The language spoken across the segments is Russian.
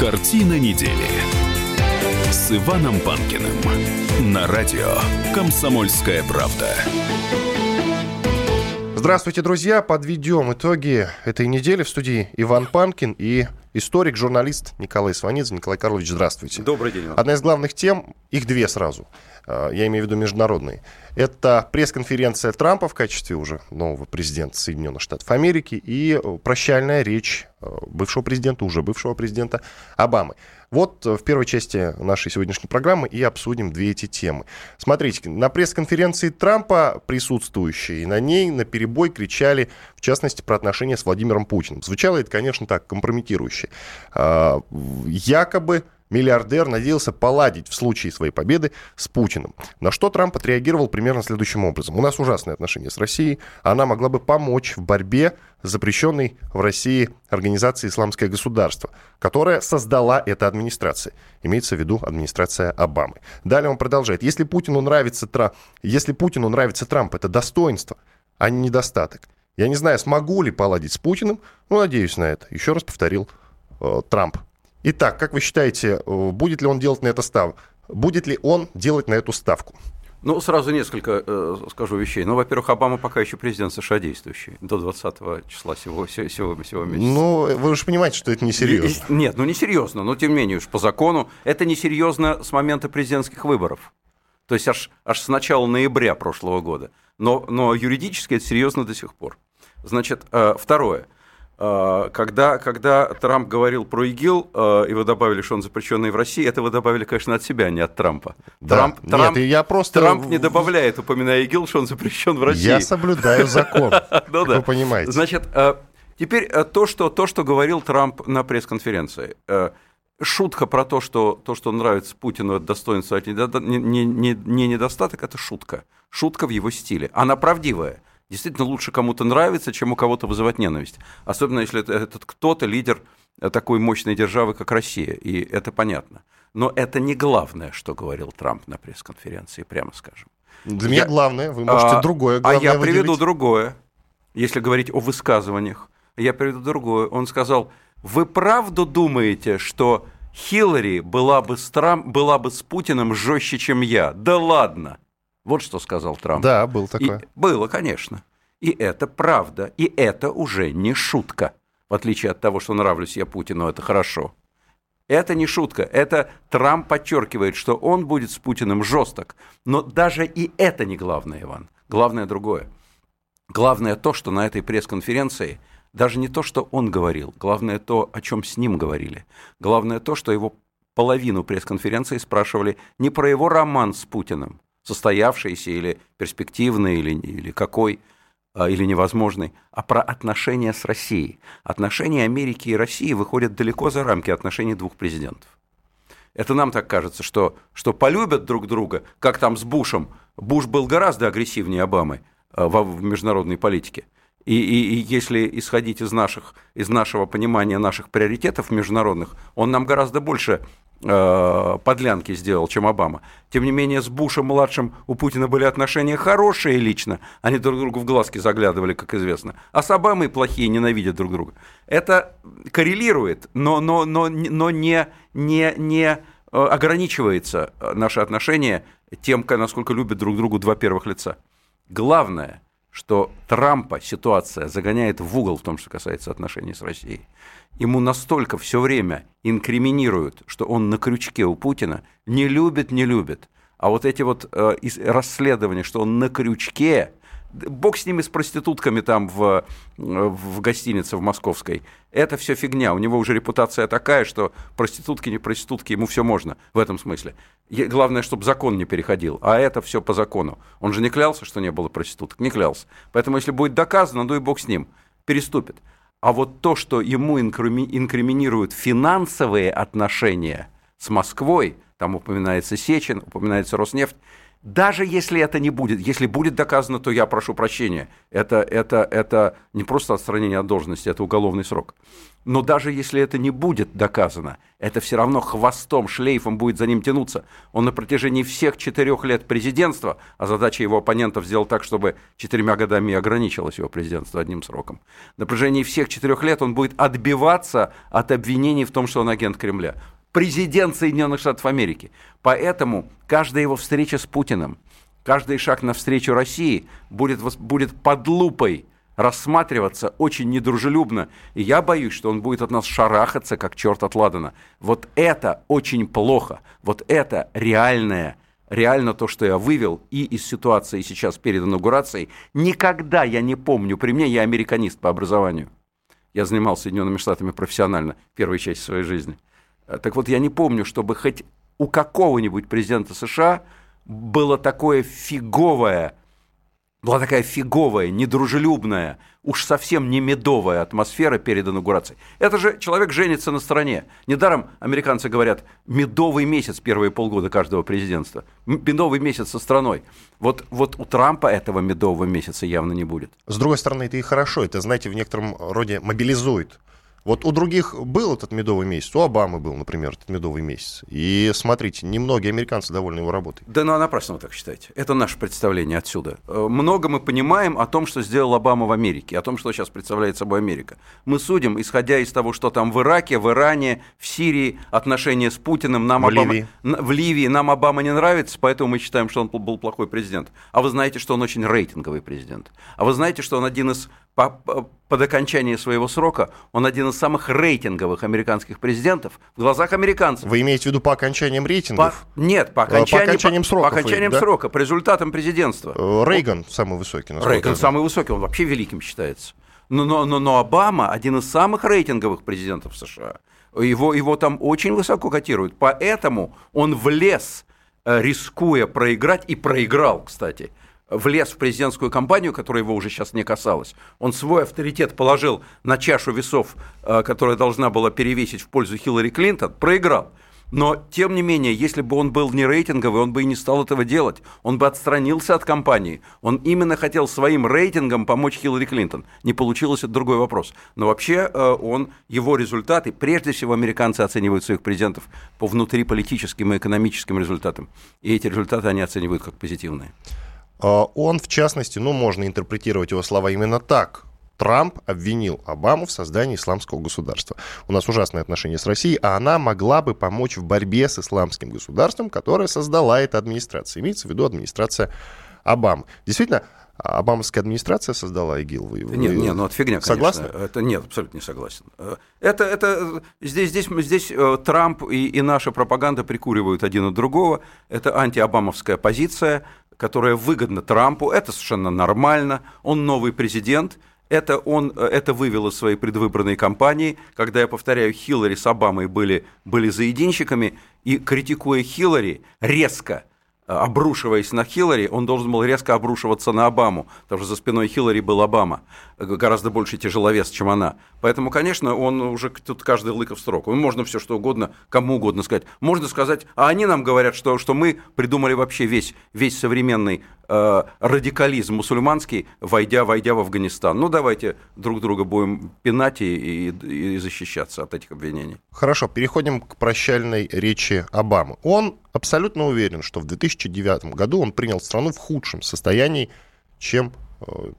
Картина недели с Иваном Панкиным на радио «Комсомольская правда». Здравствуйте, друзья. Подведем итоги этой недели. В студии Иван Панкин и историк, журналист Николай Сванидзе. Николай Королёвич, здравствуйте. Добрый день. Одна из главных тем, их две сразу, я имею в виду международные, это пресс-конференция Трампа в качестве уже нового президента Соединенных Штатов Америки и прощальная речь бывшего президента, уже бывшего президента Обамы. Вот в первой части нашей сегодняшней программы и обсудим две эти темы. Смотрите, на пресс-конференции Трампа присутствующие на ней наперебой кричали, в частности, про отношения с Владимиром Путиным. Звучало это, конечно, так, компрометирующе. Якобы миллиардер надеялся поладить в случае своей победы с Путиным. На что Трамп отреагировал примерно следующим образом. У нас ужасные отношения с Россией. Она могла бы помочь в борьбе с запрещенной в России организацией «Исламское государство», которая создала эта администрация. Имеется в виду администрация Обамы. Далее он продолжает. Если Путину нравится Трамп, это достоинство, а не недостаток. Я не знаю, смогу ли поладить с Путиным, но надеюсь на это. Еще раз повторил Трамп. Итак, как вы считаете, будет ли он делать на эту ставку? Ну, сразу несколько скажу вещей. Ну, во-первых, Обама пока еще президент США действующий, до 20 числа всего месяца. Ну, вы же понимаете, что это несерьезно. Нет, ну несерьезно, но тем не менее уж по закону. Это несерьезно с момента президентских выборов, то есть аж с начала ноября прошлого года. Но юридически это серьезно до сих пор. Значит, второе. Когда Трамп говорил про ИГИЛ, его добавили, что он запрещенный в России, это вы добавили, конечно, от себя, а не от Трампа. Да. Трамп не добавляет, упоминая ИГИЛ, что он запрещен в России. Я соблюдаю закон, вы понимаете. Значит, теперь то, что говорил Трамп на пресс-конференции. Шутка про то, что нравится Путину, это достоинство, это не недостаток, это шутка. Шутка в его стиле. Она правдивая. Действительно, лучше кому-то нравится, чем у кого-то вызывать ненависть. Особенно, если этот кто-то лидер такой мощной державы, как Россия. И это понятно. Но это не главное, что говорил Трамп на пресс-конференции, прямо скажем. Для меня главное. Вы можете другое главное выделить. А я приведу другое. Если говорить о высказываниях, я приведу другое. Он сказал, вы правду думаете, что Хиллари была бы с Путиным жестче, чем я? Да ладно! Вот что сказал Трамп. Да, было такое. Было, конечно. И это правда. И это уже не шутка. В отличие от того, что нравлюсь я Путину, это хорошо. Это не шутка. Это Трамп подчеркивает, что он будет с Путиным жесток. Но даже и это не главное, Иван. Главное другое. Главное то, что на этой пресс-конференции даже не то, что он говорил. Главное то, о чем с ним говорили. Главное то, что его половину пресс-конференции спрашивали не про его роман с Путиным, состоявшийся или перспективный, или какой, или невозможный, а про отношения с Россией. Отношения Америки и России выходят далеко за рамки отношений двух президентов. Это нам так кажется, что полюбят друг друга, как там с Бушем. Буш был гораздо агрессивнее Обамы в международной политике. И если исходить из нашего понимания наших приоритетов международных, он нам гораздо больше подлянки сделал, чем Обама. Тем не менее, с Бушем-младшим у Путина были отношения хорошие лично, они друг другу в глазки заглядывали, как известно, а с Обамой плохие, ненавидят друг друга. Это коррелирует, но не ограничивается наше отношение тем, насколько любят друг друга два первых лица. Главное, что Трампа ситуация загоняет в угол в том, что касается отношений с Россией. Ему настолько все время инкриминируют, что он на крючке у Путина, не любит. А вот эти расследования, что он на крючке, бог с ними, с проститутками там в гостинице в московской, это все фигня. У него уже репутация такая, что проститутки, не проститутки, ему все можно в этом смысле. Главное, чтобы закон не переходил, а это все по закону. Он же не клялся, что не было проституток, не клялся. Поэтому, если будет доказано, ну и бог с ним, переступит. А вот то, что ему инкриминируют финансовые отношения с Москвой, там упоминается Сечин, упоминается Роснефть, Даже если это не будет, если будет доказано, то я прошу прощения, это не просто отстранение от должности, это уголовный срок. Но даже если это не будет доказано, это все равно хвостом, шлейфом будет за ним тянуться. Он на протяжении всех 4 лет президентства, а задача его оппонентов сделать так, чтобы 4 годами ограничилось его президентство одним сроком. На протяжении всех 4 лет он будет отбиваться от обвинений в том, что он агент Кремля. Президент Соединенных Штатов Америки. Поэтому каждая его встреча с Путиным, каждый шаг навстречу России будет под лупой рассматриваться очень недружелюбно. И я боюсь, что он будет от нас шарахаться, как черт от ладана. Вот это очень плохо. Вот это реально то, что я вывел и из ситуации сейчас перед инаугурацией. Никогда я не помню, при мне я американист по образованию. Я занимался Соединенными Штатами профессионально первой части своей жизни. Так вот, я не помню, чтобы хоть у какого-нибудь президента США была такая фиговая, недружелюбная, уж совсем не медовая атмосфера перед инаугурацией. Это же человек женится на стране. Недаром американцы говорят, медовый месяц первые полгода каждого президентства. Медовый месяц со страной. Вот у Трампа этого медового месяца явно не будет. С другой стороны, это и хорошо. Это, знаете, в некотором роде мобилизует. Вот у других был этот медовый месяц, у Обамы был, например, этот медовый месяц. И смотрите, немногие американцы довольны его работой. Да, напрасно вы так считаете. Это наше представление отсюда. Много мы понимаем о том, что сделал Обама в Америке, о том, что сейчас представляет собой Америка. Мы судим, исходя из того, что там в Ираке, в Иране, в Сирии, отношения с Путиным. В Ливии нам Обама не нравится, поэтому мы считаем, что он был плохой президент. А вы знаете, что он очень рейтинговый президент. А вы знаете, что он один из... Под окончание своего срока он один из самых рейтинговых американских президентов в глазах американцев. Вы имеете в виду по окончаниям рейтингов? Нет, по окончаниям срока, по результатам президентства. Рейган самый высокий. Рейган самый высокий, он вообще великим считается. Но Обама один из самых рейтинговых президентов США. Его там очень высоко котируют, поэтому он влез, рискуя проиграть, и проиграл, кстати. Влез в президентскую кампанию, которая его уже сейчас не касалась. Он свой авторитет положил на чашу весов, которая должна была перевесить в пользу Хиллари Клинтон, проиграл. Но, тем не менее, если бы он был не рейтинговый, он бы и не стал этого делать. Он бы отстранился от кампании. Он именно хотел своим рейтингом помочь Хиллари Клинтон. Не получилось, это другой вопрос. Но вообще его результаты, прежде всего, американцы оценивают своих президентов по внутриполитическим и экономическим результатам. И эти результаты они оценивают как позитивные. Он, в частности, можно интерпретировать его слова именно так. Трамп обвинил Обаму в создании исламского государства. У нас ужасные отношения с Россией, а она могла бы помочь в борьбе с исламским государством, которое создала эта администрация. Имеется в виду администрация Обамы. Действительно, обамовская администрация создала ИГИЛ? Нет, это фигня, конечно. Согласны? Нет, абсолютно не согласен. Здесь Трамп и наша пропаганда прикуривают один от другого. Это антиобамовская позиция, которая выгодна Трампу, это совершенно нормально, он новый президент, это вывел из своей предвыборной кампании, когда, я повторяю, Хиллари с Обамой были заединщиками, и, критикуя Хиллари, резко обрушиваясь на Хиллари, он должен был резко обрушиваться на Обаму, потому что за спиной Хиллари был Обама, гораздо больше тяжеловес, чем она. Поэтому, конечно, он уже тут каждый лыков строк. Можно все что угодно, кому угодно сказать. Можно сказать, а они нам говорят, что мы придумали вообще весь современный радикализм мусульманский, войдя в Афганистан. Давайте друг друга будем пинать и защищаться от этих обвинений. Хорошо, переходим к прощальной речи Обамы. Он абсолютно уверен, что в 2009 году он принял страну в худшем состоянии, чем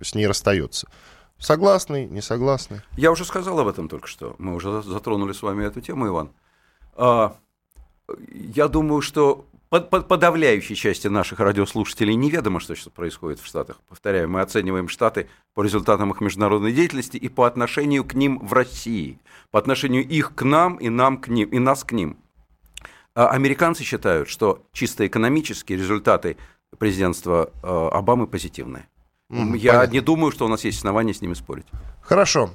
с ней расстается. Согласны, не согласны? Я уже сказал об этом только что. Мы уже затронули с вами эту тему, Иван. Я думаю, что подавляющей части наших радиослушателей неведомо, что сейчас происходит в Штатах. Повторяю, мы оцениваем Штаты по результатам их международной деятельности и по отношению к ним в России, по отношению их к нам и нам к ним, и нас к ним. Американцы считают, что чисто экономические результаты президентства Обамы позитивные. Я понятно. Не думаю, что у нас есть основания с ними спорить. Хорошо.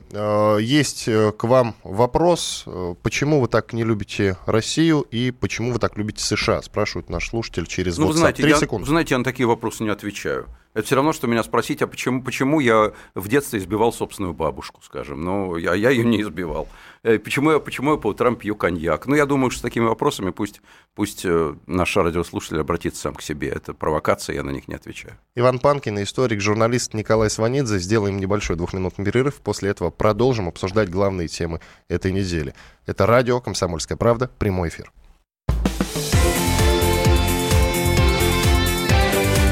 Есть к вам вопрос. Почему вы так не любите Россию и почему вы так любите США? Спрашивает наш слушатель через WhatsApp. Вы знаете, 3 секунды. Знаете, я на такие вопросы не отвечаю. Это все равно, что меня спросить, а почему я в детстве избивал собственную бабушку, скажем. Ну, я ее не избивал. Почему я по утрам пью коньяк? Ну, я думаю, что с такими вопросами пусть наш радиослушатель обратится сам к себе. Это провокация, я на них не отвечаю. Иван Панкин и историк, журналист Николай Сванидзе. Сделаем небольшой двухминутный перерыв. После этого продолжим обсуждать главные темы этой недели. Это радио «Комсомольская правда». Прямой эфир.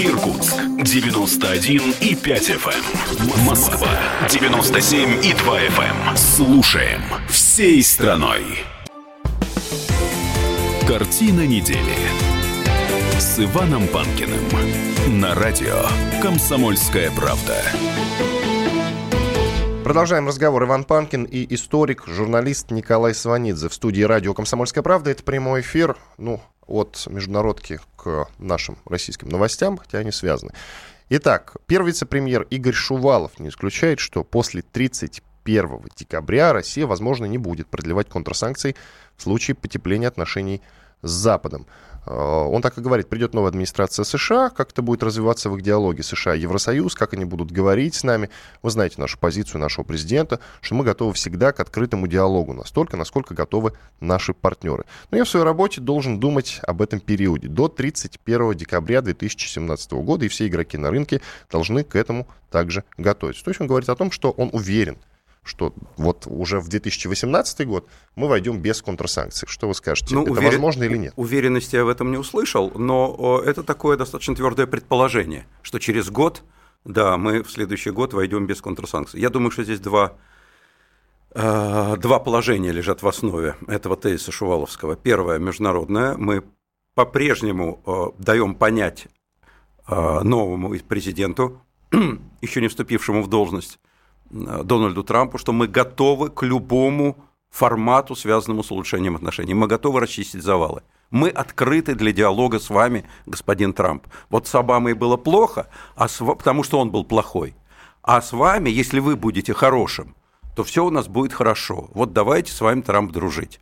Иркутск 91 и 5 FM. Москва 97 и 2 FM. Слушаем всей страной. Картина недели с Иваном Панкиным на радио «Комсомольская правда». Продолжаем разговор. Иван Панкин и историк, журналист Николай Сванидзе в студии радио «Комсомольская правда». Это прямой эфир. От международки к нашим российским новостям, хотя они связаны. Итак, первый вице-премьер Игорь Шувалов не исключает, что после 31 декабря Россия, возможно, не будет продлевать контрсанкции в случае потепления отношений с Западом. Он так и говорит: придет новая администрация США, как это будет развиваться в их диалоге США и Евросоюз, как они будут говорить с нами. Вы знаете нашу позицию, нашего президента, что мы готовы всегда к открытому диалогу, настолько, насколько готовы наши партнеры. Но я в своей работе должен думать об этом периоде, до 31 декабря 2017 года, и все игроки на рынке должны к этому также готовиться. То есть он говорит о том, что он уверен, что вот уже в 2018 год мы войдем без контрсанкций. Что вы скажете, возможно или нет? Уверенности я в этом не услышал, но это такое достаточно твердое предположение, что через год, да, мы в следующий год войдем без контрсанкций. Я думаю, что здесь два положения лежат в основе этого тезиса Шуваловского. Первое, международное. Мы по-прежнему даем понять новому президенту, еще не вступившему в должность, Дональду Трампу, что мы готовы к любому формату, связанному с улучшением отношений. Мы готовы расчистить завалы. Мы открыты для диалога с вами, господин Трамп. Вот с Обамой было плохо, потому что он был плохой. А с вами, если вы будете хорошим, то все у нас будет хорошо. Вот давайте с вами, Трамп, дружить.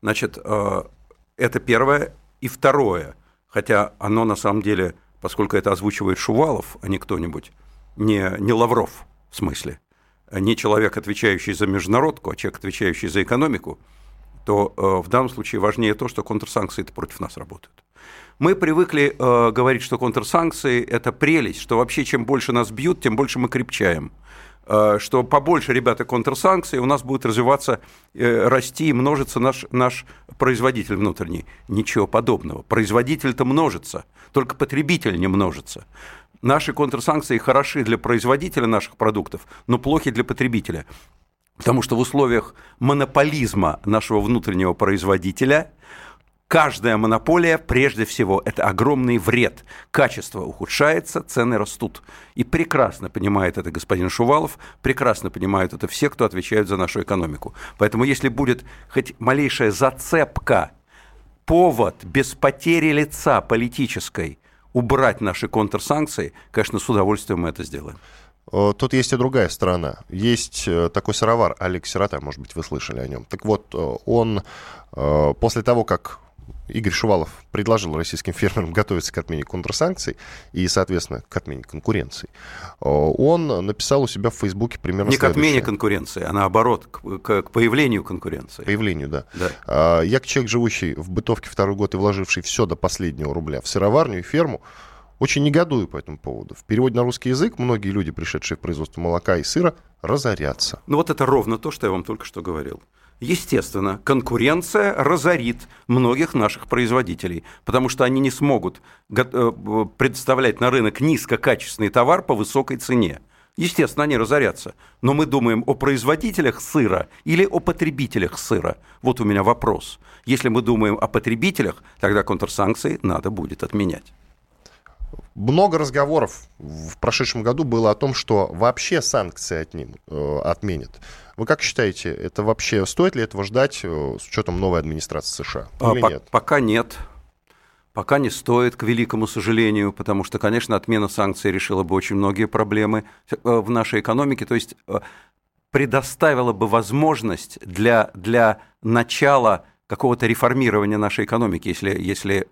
Значит, это первое. И второе, хотя оно на самом деле, поскольку это озвучивает Шувалов, а не кто-нибудь, не Лавров в смысле, не человек, отвечающий за международку, а человек, отвечающий за экономику, то в данном случае важнее то, что контрсанкции-то против нас работают. Мы привыкли говорить, что контрсанкции – это прелесть, что вообще чем больше нас бьют, тем больше мы крепчаем, что побольше, ребята, контрсанкций, у нас будет развиваться, расти и множиться наш производитель внутренний. Ничего подобного. Производитель-то множится, только потребитель не множится. Наши контрсанкции хороши для производителя наших продуктов, но плохи для потребителя, потому что в условиях монополизма нашего внутреннего производителя каждая монополия, прежде всего, это огромный вред. Качество ухудшается, цены растут. И прекрасно понимает это господин Шувалов, прекрасно понимают это все, кто отвечают за нашу экономику. Поэтому если будет хоть малейшая зацепка, повод без потери лица политической, убрать наши контрсанкции, конечно, с удовольствием мы это сделаем. Тут есть и другая сторона. Есть такой сыровар Олег Сирота, может быть, вы слышали о нем. Так вот, он после того, как Игорь Шувалов предложил российским фермерам готовиться к отмене контрсанкций и, соответственно, к отмене конкуренции, он написал у себя в Фейсбуке примерно следующее. Не к отмене конкуренции, а наоборот, к появлению конкуренции. Появлению, да. Я, человек, живущий в бытовке второй год и вложивший все до последнего рубля в сыроварню и ферму, очень негодую по этому поводу. В переводе на русский язык многие люди, пришедшие в производство молока и сыра, разорятся. Ну вот это ровно то, что я вам только что говорил. Естественно, конкуренция разорит многих наших производителей, потому что они не смогут представлять на рынок низкокачественный товар по высокой цене. Естественно, они разорятся. Но мы думаем о производителях сыра или о потребителях сыра? Вот у меня вопрос. Если мы думаем о потребителях, тогда контрсанкции надо будет отменять. Много разговоров в прошедшем году было о том, что вообще санкции отменят. Вы как считаете, это вообще стоит ли этого ждать с учетом новой администрации США? Или нет? Пока нет. Пока не стоит, к великому сожалению, потому что, конечно, отмена санкций решила бы очень многие проблемы в нашей экономике, то есть предоставила бы возможность для начала какого-то реформирования нашей экономики, если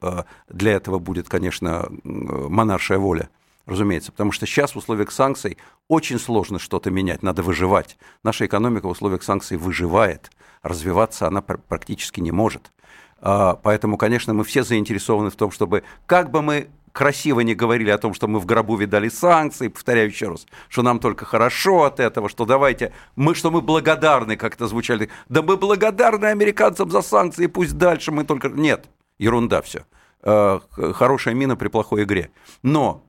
для этого будет, конечно, монаршая воля, разумеется, потому что сейчас в условиях санкций очень сложно что-то менять, надо выживать. Наша экономика в условиях санкций выживает, развиваться она практически не может. Поэтому, конечно, мы все заинтересованы в том, чтобы, как бы мы красиво не говорили о том, что мы в гробу видали санкции, повторяю еще раз, что нам только хорошо от этого, что давайте, что мы благодарны, как это звучали, да мы благодарны американцам за санкции, пусть дальше мы только... Нет, ерунда все. Хорошая мина при плохой игре. Но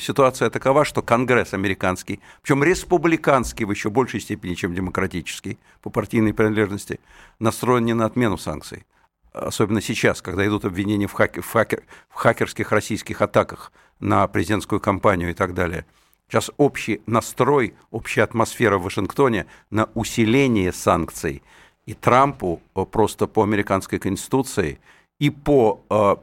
ситуация такова, что Конгресс американский, причем республиканский в еще большей степени, чем демократический, по партийной принадлежности, настроен не на отмену санкций. Особенно сейчас, когда идут обвинения в хакерских российских атаках на президентскую кампанию и так далее. Сейчас общий настрой, общая атмосфера в Вашингтоне на усиление санкций. И Трампу просто по американской конституции и по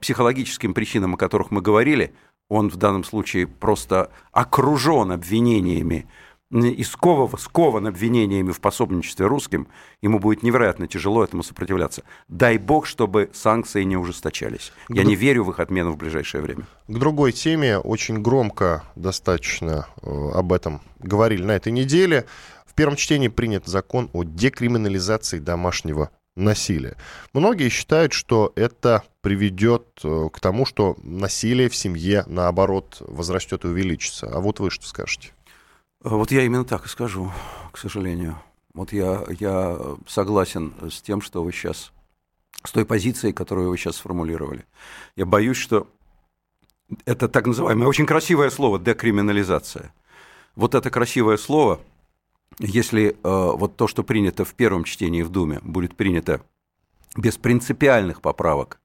психологическим причинам, о которых мы говорили, он в данном случае просто окружен обвинениями, и скован обвинениями в пособничестве русским, ему будет невероятно тяжело этому сопротивляться. Дай бог, чтобы санкции не ужесточались. Я не верю в их отмену в ближайшее время. К другой теме, очень громко достаточно об этом говорили на этой неделе. В первом чтении принят закон о декриминализации домашнего насилия. Многие считают, что это приведет к тому, что насилие в семье, наоборот, возрастет и увеличится. А вот вы что скажете? Вот я именно так и скажу, к сожалению. Вот я согласен с тем, что вы сейчас, с той позицией, которую вы сейчас сформулировали. Я боюсь, что это так называемое, очень красивое слово «декриминализация». Вот это красивое слово, если вот то, что принято в первом чтении в Думе, будет принято без принципиальных поправок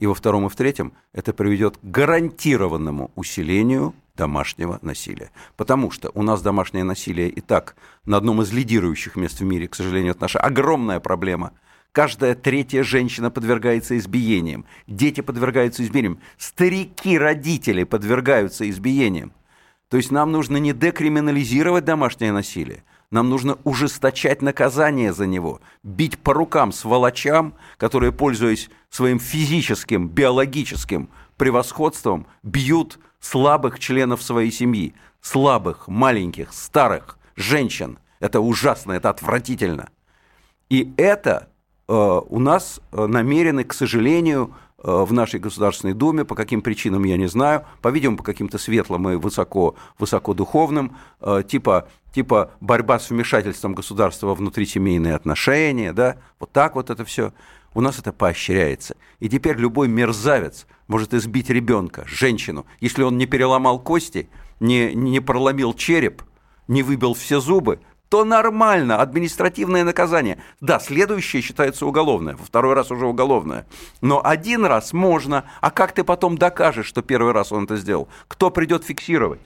и во втором, и в третьем, это приведет к гарантированному усилению домашнего насилия. Потому что у нас домашнее насилие и так на одном из лидирующих мест в мире, к сожалению, это наша огромная проблема. Каждая третья женщина подвергается избиениям, дети подвергаются избиениям, старики-родители подвергаются избиениям. То есть нам нужно не декриминализировать домашнее насилие, нам нужно ужесточать наказание за него, бить по рукам сволочам, которые, пользуясь своим физическим, биологическим превосходством, бьют слабых членов своей семьи, слабых, маленьких, старых, женщин. Это ужасно, это отвратительно. И это у нас намерены, к сожалению, в нашей Государственной Думе, по каким причинам, я не знаю, по-видимому, по каким-то светлым и высокодуховным, типа борьба с вмешательством государства во внутрисемейные отношения, да, вот так вот это все. У нас это поощряется. И теперь любой мерзавец может избить ребенка, женщину, если он не переломал кости, не проломил череп, не выбил все зубы, то нормально, административное наказание. Да, следующее считается уголовное, во второй раз уже уголовное. Но один раз можно, а как ты потом докажешь, что первый раз он это сделал? Кто придет фиксировать?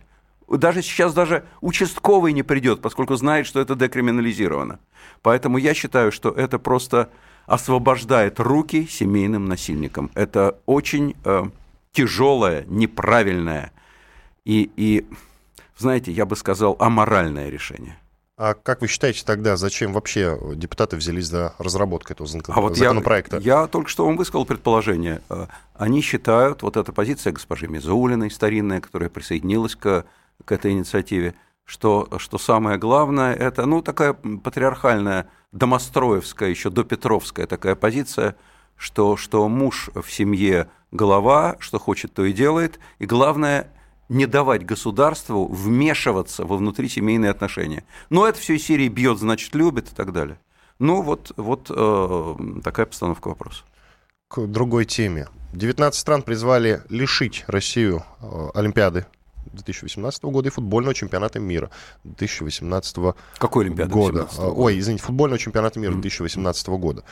Даже сейчас даже участковый не придет, поскольку знает, что это декриминализировано. Поэтому я считаю, что это просто освобождает руки семейным насильникам. Это очень тяжелое, неправильное и, знаете, я бы сказал, аморальное решение. А как вы считаете тогда, зачем вообще депутаты взялись за разработку этого законопроекта? А вот я только что вам высказал предположение. Они считают, вот эта позиция госпожи Мизулиной, старинная, которая присоединилась к этой инициативе, что самое главное, это такая патриархальная, домостроевская, еще допетровская такая позиция, что муж в семье голова, что хочет, то и делает, и главное – не давать государству вмешиваться во внутрисемейные отношения. Но это все из серии «бьет, значит, любит» и так далее. Ну, вот такая постановка вопроса. К другой теме. 19 стран призвали лишить Россию Олимпиады 2018 года и футбольного чемпионата мира 2018 года. Какой Олимпиады? Футбольного чемпионата мира 2018 года.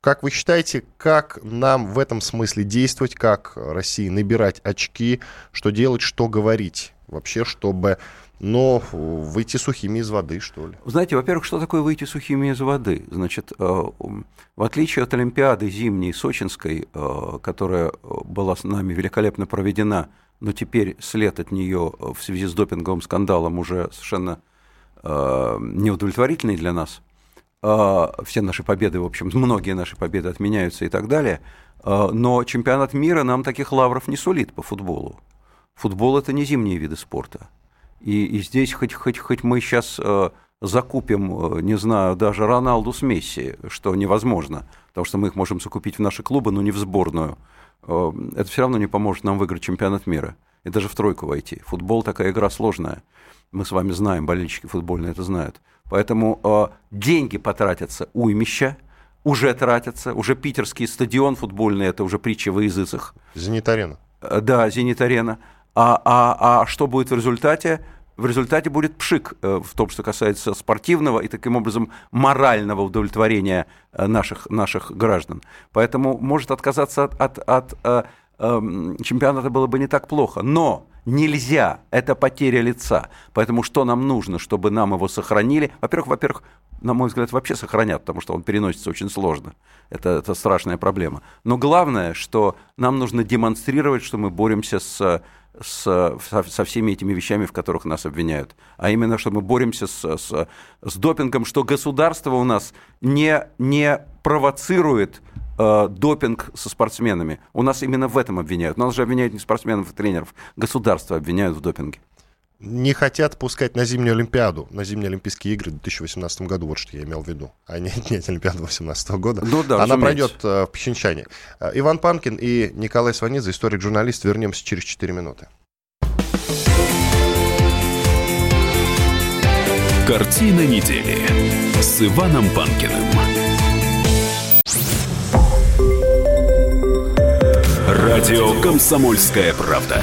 Как вы считаете, как нам в этом смысле действовать, как России набирать очки, что делать, что говорить вообще, чтобы... Но выйти сухими из воды, что ли? Знаете, во-первых, что такое выйти сухими из воды? Значит, в отличие от Олимпиады зимней, сочинской, которая была с нами великолепно проведена, но теперь след от нее в связи с допинговым скандалом уже совершенно неудовлетворительный для нас. Все наши победы, в общем, многие наши победы отменяются и так далее. Но чемпионат мира нам таких лавров не сулит по футболу. Футбол – это не зимние виды спорта. И здесь хоть мы сейчас закупим, не знаю, даже Роналду с Месси, что невозможно, потому что мы их можем закупить в наши клубы, но не в сборную. Это все равно не поможет нам выиграть чемпионат мира и даже в тройку войти. Футбол такая игра сложная. Мы с вами знаем, болельщики футбольные это знают. Поэтому деньги потратятся уймища. Уже тратятся, уже питерский стадион футбольный, это уже притча во языцах. Зенит-арена. Да, Зенит-арена. А что будет в результате? В результате будет пшик в том, что касается спортивного и, таким образом, морального удовлетворения наших граждан. Поэтому, может, отказаться от чемпионата было бы не так плохо. Но нельзя. Это потеря лица. Поэтому что нам нужно, чтобы нам его сохранили? Во-первых, на мой взгляд, вообще сохранят, потому что он переносится очень сложно. Это страшная проблема. Но главное, что нам нужно демонстрировать, что мы боремся со всеми этими вещами, в которых нас обвиняют. А именно, что мы боремся с допингом, что государство у нас не провоцирует допинг со спортсменами. У нас именно в этом обвиняют. Нас же обвиняют не спортсменов и тренеров. Государство обвиняют в допинге. Не хотят пускать на зимнюю Олимпиаду, на зимние Олимпийские игры в 2018 году, вот что я имел в виду, а не Олимпиада 2018 года. Ну, да, она пройдет в Пхенчане. Иван Панкин и Николай Сванидзе, историк-журналист. Вернемся через 4 минуты. Картина недели с Иваном Панкиным. Радио «Комсомольская правда».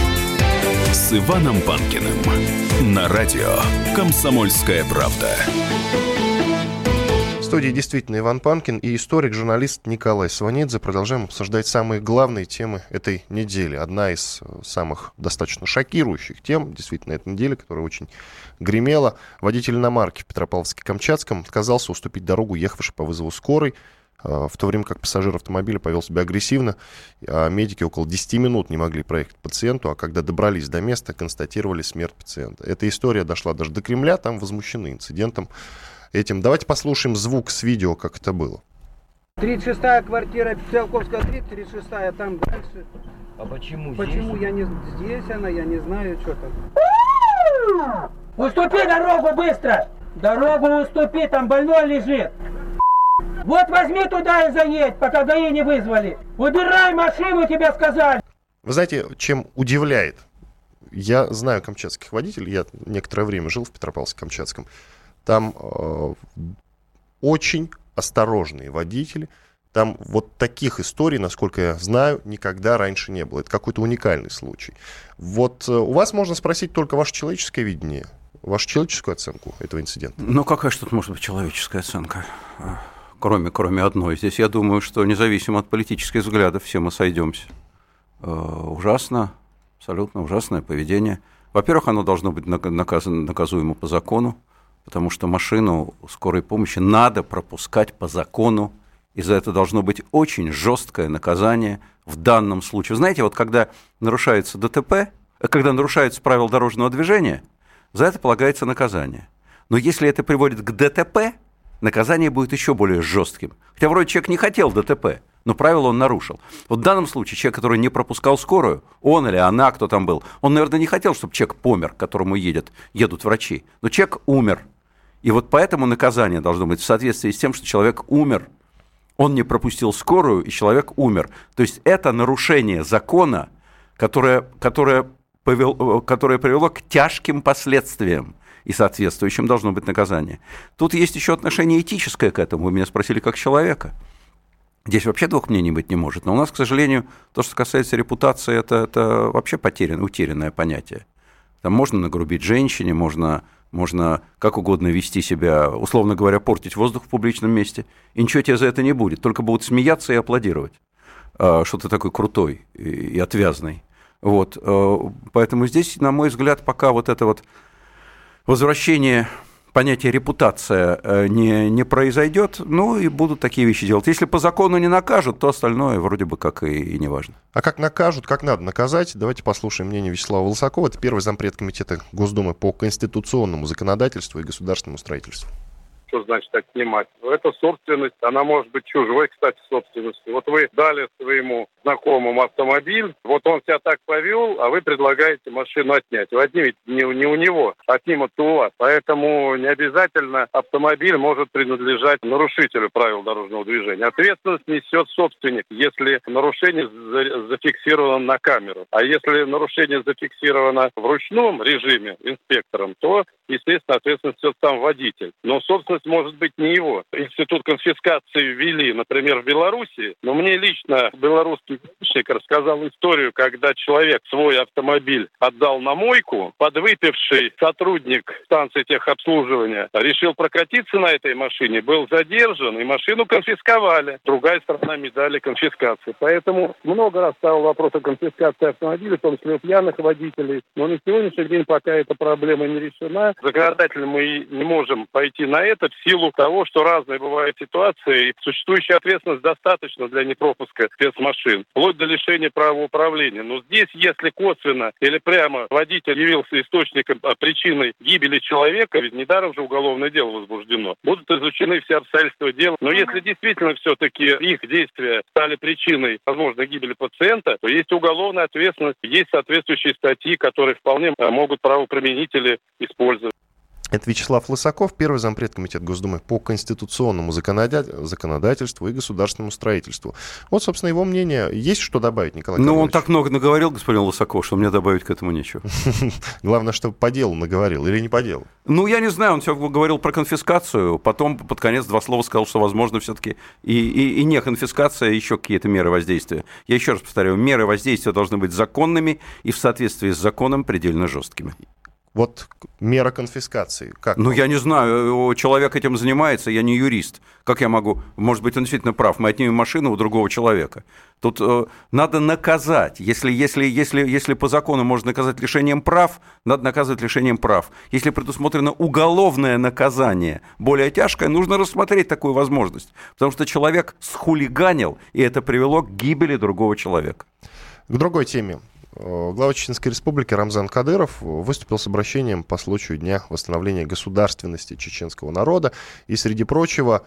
с Иваном Панкиным на радио «Комсомольская правда». В студии действительно Иван Панкин и историк-журналист Николай Сванидзе. Продолжаем обсуждать самые главные темы этой недели. Одна из самых достаточно шокирующих тем, действительно, этой недели, которая очень гремела. Водитель иномарки в Петропавловске-Камчатском отказался уступить дорогу ехавшей по вызову скорой, в то время как пассажир автомобиля повел себя агрессивно, а медики около 10 минут не могли проехать пациенту, а когда добрались до места, констатировали смерть пациента. Эта история дошла даже до Кремля, там возмущены инцидентом этим. Давайте послушаем звук с видео, как это было. 36-я квартира, Петропавловская, 36-я, там дальше. А почему здесь? Почему я не... Здесь она, я не знаю, что там. Уступи дорогу быстро! Дорогу уступи, там больной лежит! Вот возьми туда и заедь, пока ГАИ не вызвали. Убирай машину, тебе сказали. Вы знаете, чем удивляет? Я знаю камчатских водителей, я некоторое время жил в Петропавловске-Камчатском. Там очень осторожные водители. Там вот таких историй, насколько я знаю, никогда раньше не было. Это какой-то уникальный случай. Вот у вас можно спросить только ваше человеческое видение, вашу человеческую оценку этого инцидента. Ну какая же тут может быть человеческая оценка? Кроме одной. Здесь, я думаю, что независимо от политических взглядов, все мы сойдемся. Ужасно, абсолютно ужасное поведение. Во-первых, оно должно быть наказуемо по закону, потому что машину скорой помощи надо пропускать по закону, и за это должно быть очень жесткое наказание в данном случае. Знаете, вот когда нарушается ДТП, когда нарушаются правила дорожного движения, за это полагается наказание. Но если это приводит к ДТП, наказание будет еще более жестким. Хотя вроде человек не хотел ДТП, но правила он нарушил. Вот в данном случае человек, который не пропускал скорую, он или она, кто там был, он, наверное, не хотел, чтобы человек помер, к которому едут врачи. Но человек умер. И вот поэтому наказание должно быть в соответствии с тем, что человек умер. Он не пропустил скорую, и человек умер. То есть это нарушение закона, которое привело к тяжким последствиям, и соответствующим должно быть наказание. Тут есть еще отношение этическое к этому. Вы меня спросили как человека. Здесь вообще двух мнений быть не может. Но у нас, к сожалению, то, что касается репутации, это вообще утерянное понятие. Там можно нагрубить женщине, можно как угодно вести себя, условно говоря, портить воздух в публичном месте, и ничего тебе за это не будет. Только будут смеяться и аплодировать, что ты такой крутой и отвязный. Вот. Поэтому здесь, на мой взгляд, пока это возвращение понятия «репутация» не произойдет, ну и будут такие вещи делать. Если по закону не накажут, то остальное вроде бы как и не важно. А как накажут, как надо наказать? Давайте послушаем мнение Вячеслава Лысакова. Это первый зампред комитета Госдумы по конституционному законодательству и государственному строительству. Что значит отнимать? Это собственность, она может быть чужой, кстати, собственностью. Вот вы дали своему знакомому автомобиль, вот он себя так повел, а вы предлагаете машину отнять. Вы отнимете не у него, отнимут-то у вас. Поэтому не обязательно автомобиль может принадлежать нарушителю правил дорожного движения. Ответственность несет собственник, если нарушение зафиксировано на камеру. А если нарушение зафиксировано в ручном режиме инспектором, то, естественно, ответственность несет сам водитель. Но собственность может быть не его. Институт конфискации ввели, например, в Белоруссии, но мне лично белорусский гаишник рассказал историю, когда человек свой автомобиль отдал на мойку, подвыпивший сотрудник станции техобслуживания решил прокатиться на этой машине, был задержан, и машину конфисковали. Другая сторона медали конфискации. Поэтому много раз стал вопрос о конфискации автомобилей, в том числе у пьяных водителей, но на сегодняшний день пока эта проблема не решена. Законодательно мы не можем пойти на это, в силу того, что разные бывают ситуации, и существующая ответственность достаточно для непропуска спецмашин, вплоть до лишения права управления. Но здесь, если косвенно или прямо водитель явился источником причины гибели человека, ведь недаром же уголовное дело возбуждено, будут изучены все обстоятельства дела. Но если действительно все-таки их действия стали причиной, возможно, гибели пациента, то есть уголовная ответственность, есть соответствующие статьи, которые вполне могут правоприменители использовать. Это Вячеслав Лысаков, первый зампред комитета Госдумы по конституционному законодательству и государственному строительству. Вот, собственно, его мнение. Есть что добавить, Николай Николаевич? Ну, он так много наговорил, господин Лысаков, что мне добавить к этому нечего. Главное, что по делу наговорил или не по делу. Ну, я не знаю, он все говорил про конфискацию, потом под конец два слова сказал, что, возможно, все-таки и не конфискация, а еще какие-то меры воздействия. Я еще раз повторяю, меры воздействия должны быть законными и в соответствии с законом предельно жесткими. Вот мера конфискации. Как? Ну, я не знаю, человек этим занимается, я не юрист. Как я могу? Может быть, он действительно прав. Мы отнимем машину у другого человека. Тут надо наказать. Если по закону можно наказать лишением прав, надо наказывать лишением прав. Если предусмотрено уголовное наказание более тяжкое, нужно рассмотреть такую возможность. Потому что человек схулиганил, и это привело к гибели другого человека. К другой теме. Глава Чеченской Республики Рамзан Кадыров выступил с обращением по случаю Дня восстановления государственности чеченского народа и, среди прочего,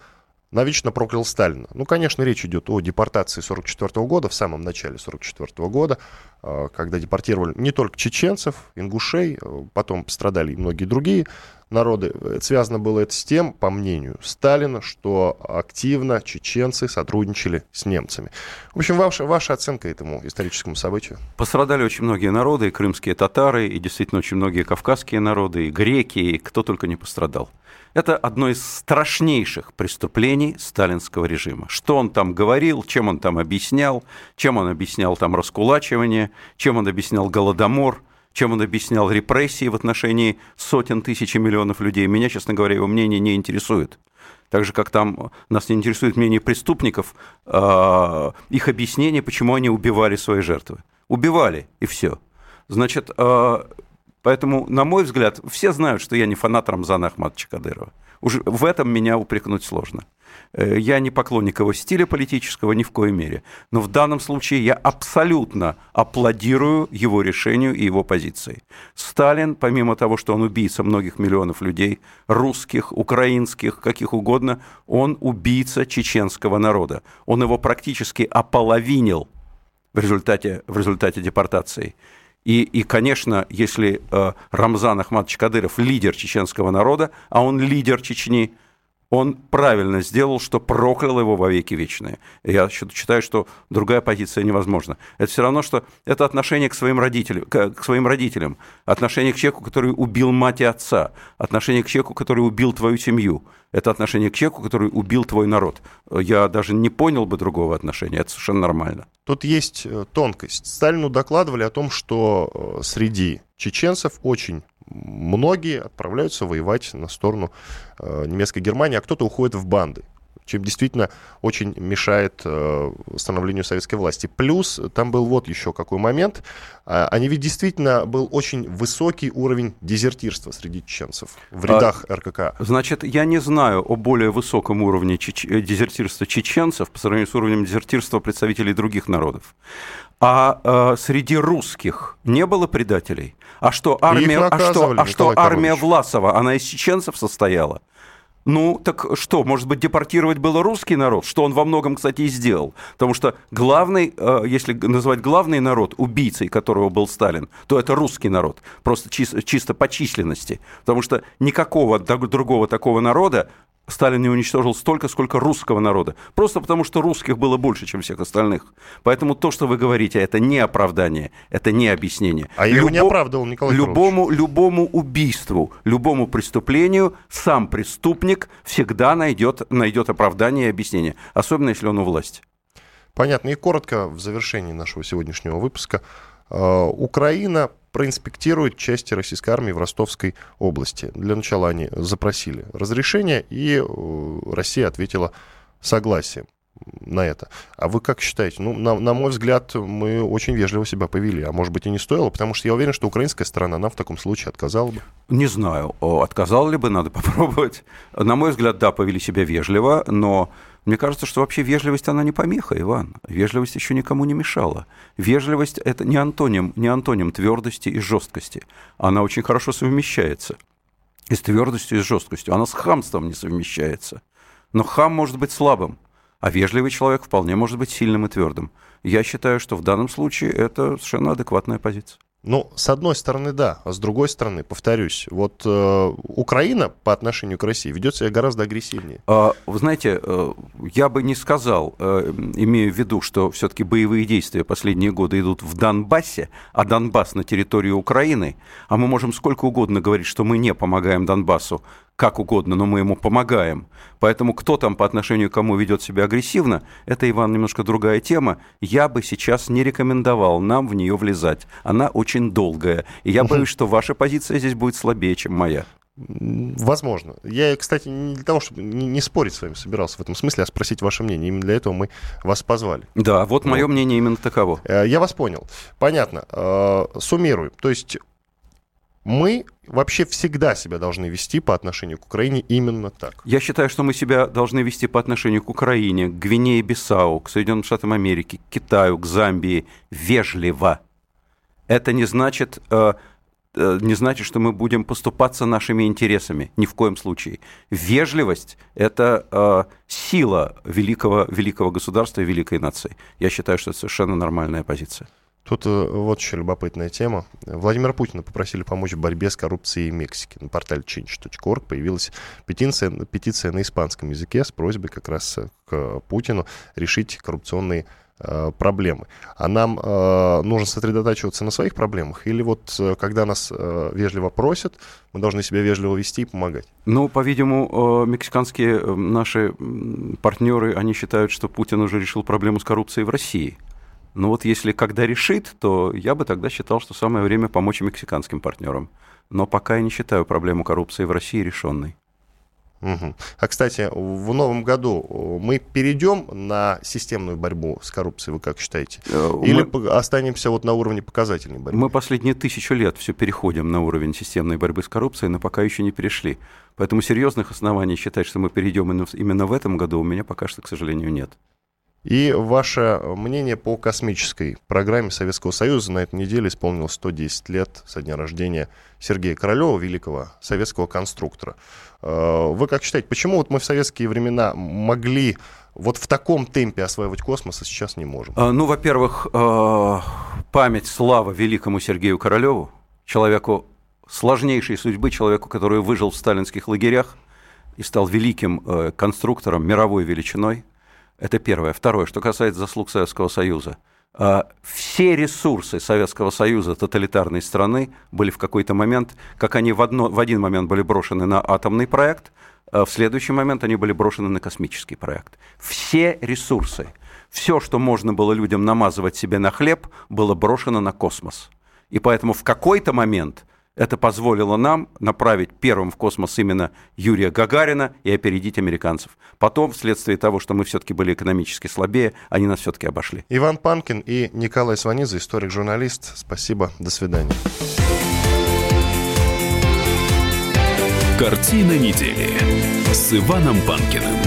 навечно проклял Сталина. Ну, конечно, речь идет о депортации 1944 года, в самом начале 1944 года, когда депортировали не только чеченцев, ингушей, потом пострадали и многие другие народы. Связано было это с тем, по мнению Сталина, что активно чеченцы сотрудничали с немцами. В общем, ваша оценка этому историческому событию? Пострадали очень многие народы, и крымские татары, и действительно очень многие кавказские народы, и греки, и кто только не пострадал. Это одно из страшнейших преступлений сталинского режима. Что он там говорил, чем он объяснял там раскулачивание, чем он объяснял голодомор, чем он объяснял репрессии в отношении сотен тысяч и миллионов людей. Меня, честно говоря, его мнение не интересует. Так же, как там нас не интересует мнение преступников, их объяснение, почему они убивали свои жертвы. Убивали, и все. Значит, поэтому, на мой взгляд, все знают, что я не фанат Рамзана Ахматовича Кадырова. Уже в этом меня упрекнуть сложно. Я не поклонник его стиля политического ни в коей мере. Но в данном случае я абсолютно аплодирую его решению и его позиции. Сталин, помимо того, что он убийца многих миллионов людей, русских, украинских, каких угодно, он убийца чеченского народа. Он его практически ополовинил в результате депортации. И, конечно, если Рамзан Ахматович Кадыров лидер чеченского народа, а он лидер Чечни, он правильно сделал, что проклял его во веки вечные. Я считаю, что другая позиция невозможна. Это все равно, что это отношение к своим родителям, отношение к человеку, который убил мать и отца, отношение к человеку, который убил твою семью. Это отношение к человеку, который убил твой народ. Я даже не понял бы другого отношения. Это совершенно нормально. Тут есть тонкость. Сталину докладывали о том, что среди чеченцев очень многие отправляются воевать на сторону немецкой Германии, а кто-то уходит в банды, чем действительно очень мешает становлению советской власти. Плюс там был вот еще какой момент. Они ведь действительно был очень высокий уровень дезертирства среди чеченцев в рядах РККА. Значит, я не знаю о более высоком уровне дезертирства чеченцев по сравнению с уровнем дезертирства представителей других народов. А среди русских не было предателей? А что армия, армия Власова, она из чеченцев состояла? Ну, так что, может быть, депортировать было русский народ, что он во многом, кстати, и сделал. Потому что главный, если называть главный народ убийцей, которого был Сталин, то это русский народ, просто чисто по численности. Потому что никакого другого такого народа Сталин не уничтожил столько, сколько русского народа. Просто потому, что русских было больше, чем всех остальных. Поэтому то, что вы говорите, это не оправдание, это не объяснение. А я его не оправдывал, Николай Павлович. Любому убийству, любому преступлению сам преступник всегда найдет оправдание и объяснение. Особенно, если он у власти. Понятно. И коротко в завершении нашего сегодняшнего выпуска. Украина проинспектирует части российской армии в Ростовской области. Для начала они запросили разрешение, и Россия ответила согласием на это. А вы как считаете? Ну, на мой взгляд, мы очень вежливо себя повели. А может быть, и не стоило? Потому что я уверен, что украинская сторона, она в таком случае отказала бы. Не знаю. Отказала ли бы, надо попробовать. На мой взгляд, да, повели себя вежливо, но... Мне кажется, что вообще вежливость, она не помеха, Иван. Вежливость еще никому не мешала. Вежливость – это не антоним твердости и жесткости. Она очень хорошо совмещается. И с твердостью, и с жесткостью. Она с хамством не совмещается. Но хам может быть слабым, а вежливый человек вполне может быть сильным и твердым. Я считаю, что в данном случае это совершенно адекватная позиция. Ну, с одной стороны, да, а с другой стороны, повторюсь, вот Украина по отношению к России ведет себя гораздо агрессивнее. Вы знаете, я бы не сказал, имея в виду, что все-таки боевые действия последние годы идут в Донбассе, а Донбасс на территории Украины, а мы можем сколько угодно говорить, что мы не помогаем Донбассу, как угодно, но мы ему помогаем. Поэтому кто там по отношению к кому ведет себя агрессивно, это, Иван, немножко другая тема. Я бы сейчас не рекомендовал нам в нее влезать. Она очень долгая. И я боюсь, что ваша позиция здесь будет слабее, чем моя. Возможно. Я, кстати, не для того, чтобы не спорить с вами собирался в этом смысле, а спросить ваше мнение. Именно для этого мы вас позвали. Да, вот мое мнение именно таково. Я вас понял. Понятно. Суммируем. То есть... Мы вообще всегда себя должны вести по отношению к Украине именно так. Я считаю, что мы себя должны вести по отношению к Украине, к Гвинее-Бисау, к Соединенным Штатам Америки, к Китаю, к Замбии вежливо. Это не значит, что мы будем поступаться нашими интересами. Ни в коем случае. Вежливость – это сила великого государства и великой нации. Я считаю, что это совершенно нормальная позиция. Тут вот еще любопытная тема. Владимира Путина попросили помочь в борьбе с коррупцией в Мексике. На портале change.org появилась петиция на испанском языке с просьбой как раз к Путину решить коррупционные проблемы. А нам нужно сосредотачиваться на своих проблемах? Или вот когда нас вежливо просят, мы должны себя вежливо вести и помогать? Ну, по-видимому, мексиканские наши партнеры, они считают, что Путин уже решил проблему с коррупцией в России. Ну вот если когда решит, то я бы тогда считал, что самое время помочь мексиканским партнерам. Но пока я не считаю проблему коррупции в России решенной. Угу. А, кстати, в новом году мы перейдем на системную борьбу с коррупцией, вы как считаете? Или мы останемся вот на уровне показательной борьбы? Мы последние 1000 лет все переходим на уровень системной борьбы с коррупцией, но пока еще не перешли. Поэтому серьезных оснований считать, что мы перейдем именно в этом году, у меня пока что, к сожалению, нет. И ваше мнение по космической программе Советского Союза. На этой неделе исполнилось 110 лет со дня рождения Сергея Королёва, великого советского конструктора. Вы как считаете, почему вот мы в советские времена могли вот в таком темпе осваивать космос, а сейчас не можем? Ну, во-первых, память, слава великому Сергею Королёву, человеку сложнейшей судьбы, человеку, который выжил в сталинских лагерях, и стал великим конструктором, мировой величиной. Это первое. Второе, что касается заслуг Советского Союза. Все ресурсы Советского Союза, тоталитарной страны, были в какой-то момент, как они в один момент были брошены на атомный проект, а в следующий момент они были брошены на космический проект. Все ресурсы, все, что можно было людям намазывать себе на хлеб, было брошено на космос. И поэтому в какой-то момент это позволило нам направить первым в космос именно Юрия Гагарина и опередить американцев. Потом, вследствие того, что мы все-таки были экономически слабее, они нас все-таки обошли. Иван Панкин и Николай Сванидзе, историк-журналист. Спасибо, до свидания. Картина недели с Иваном Панкиным.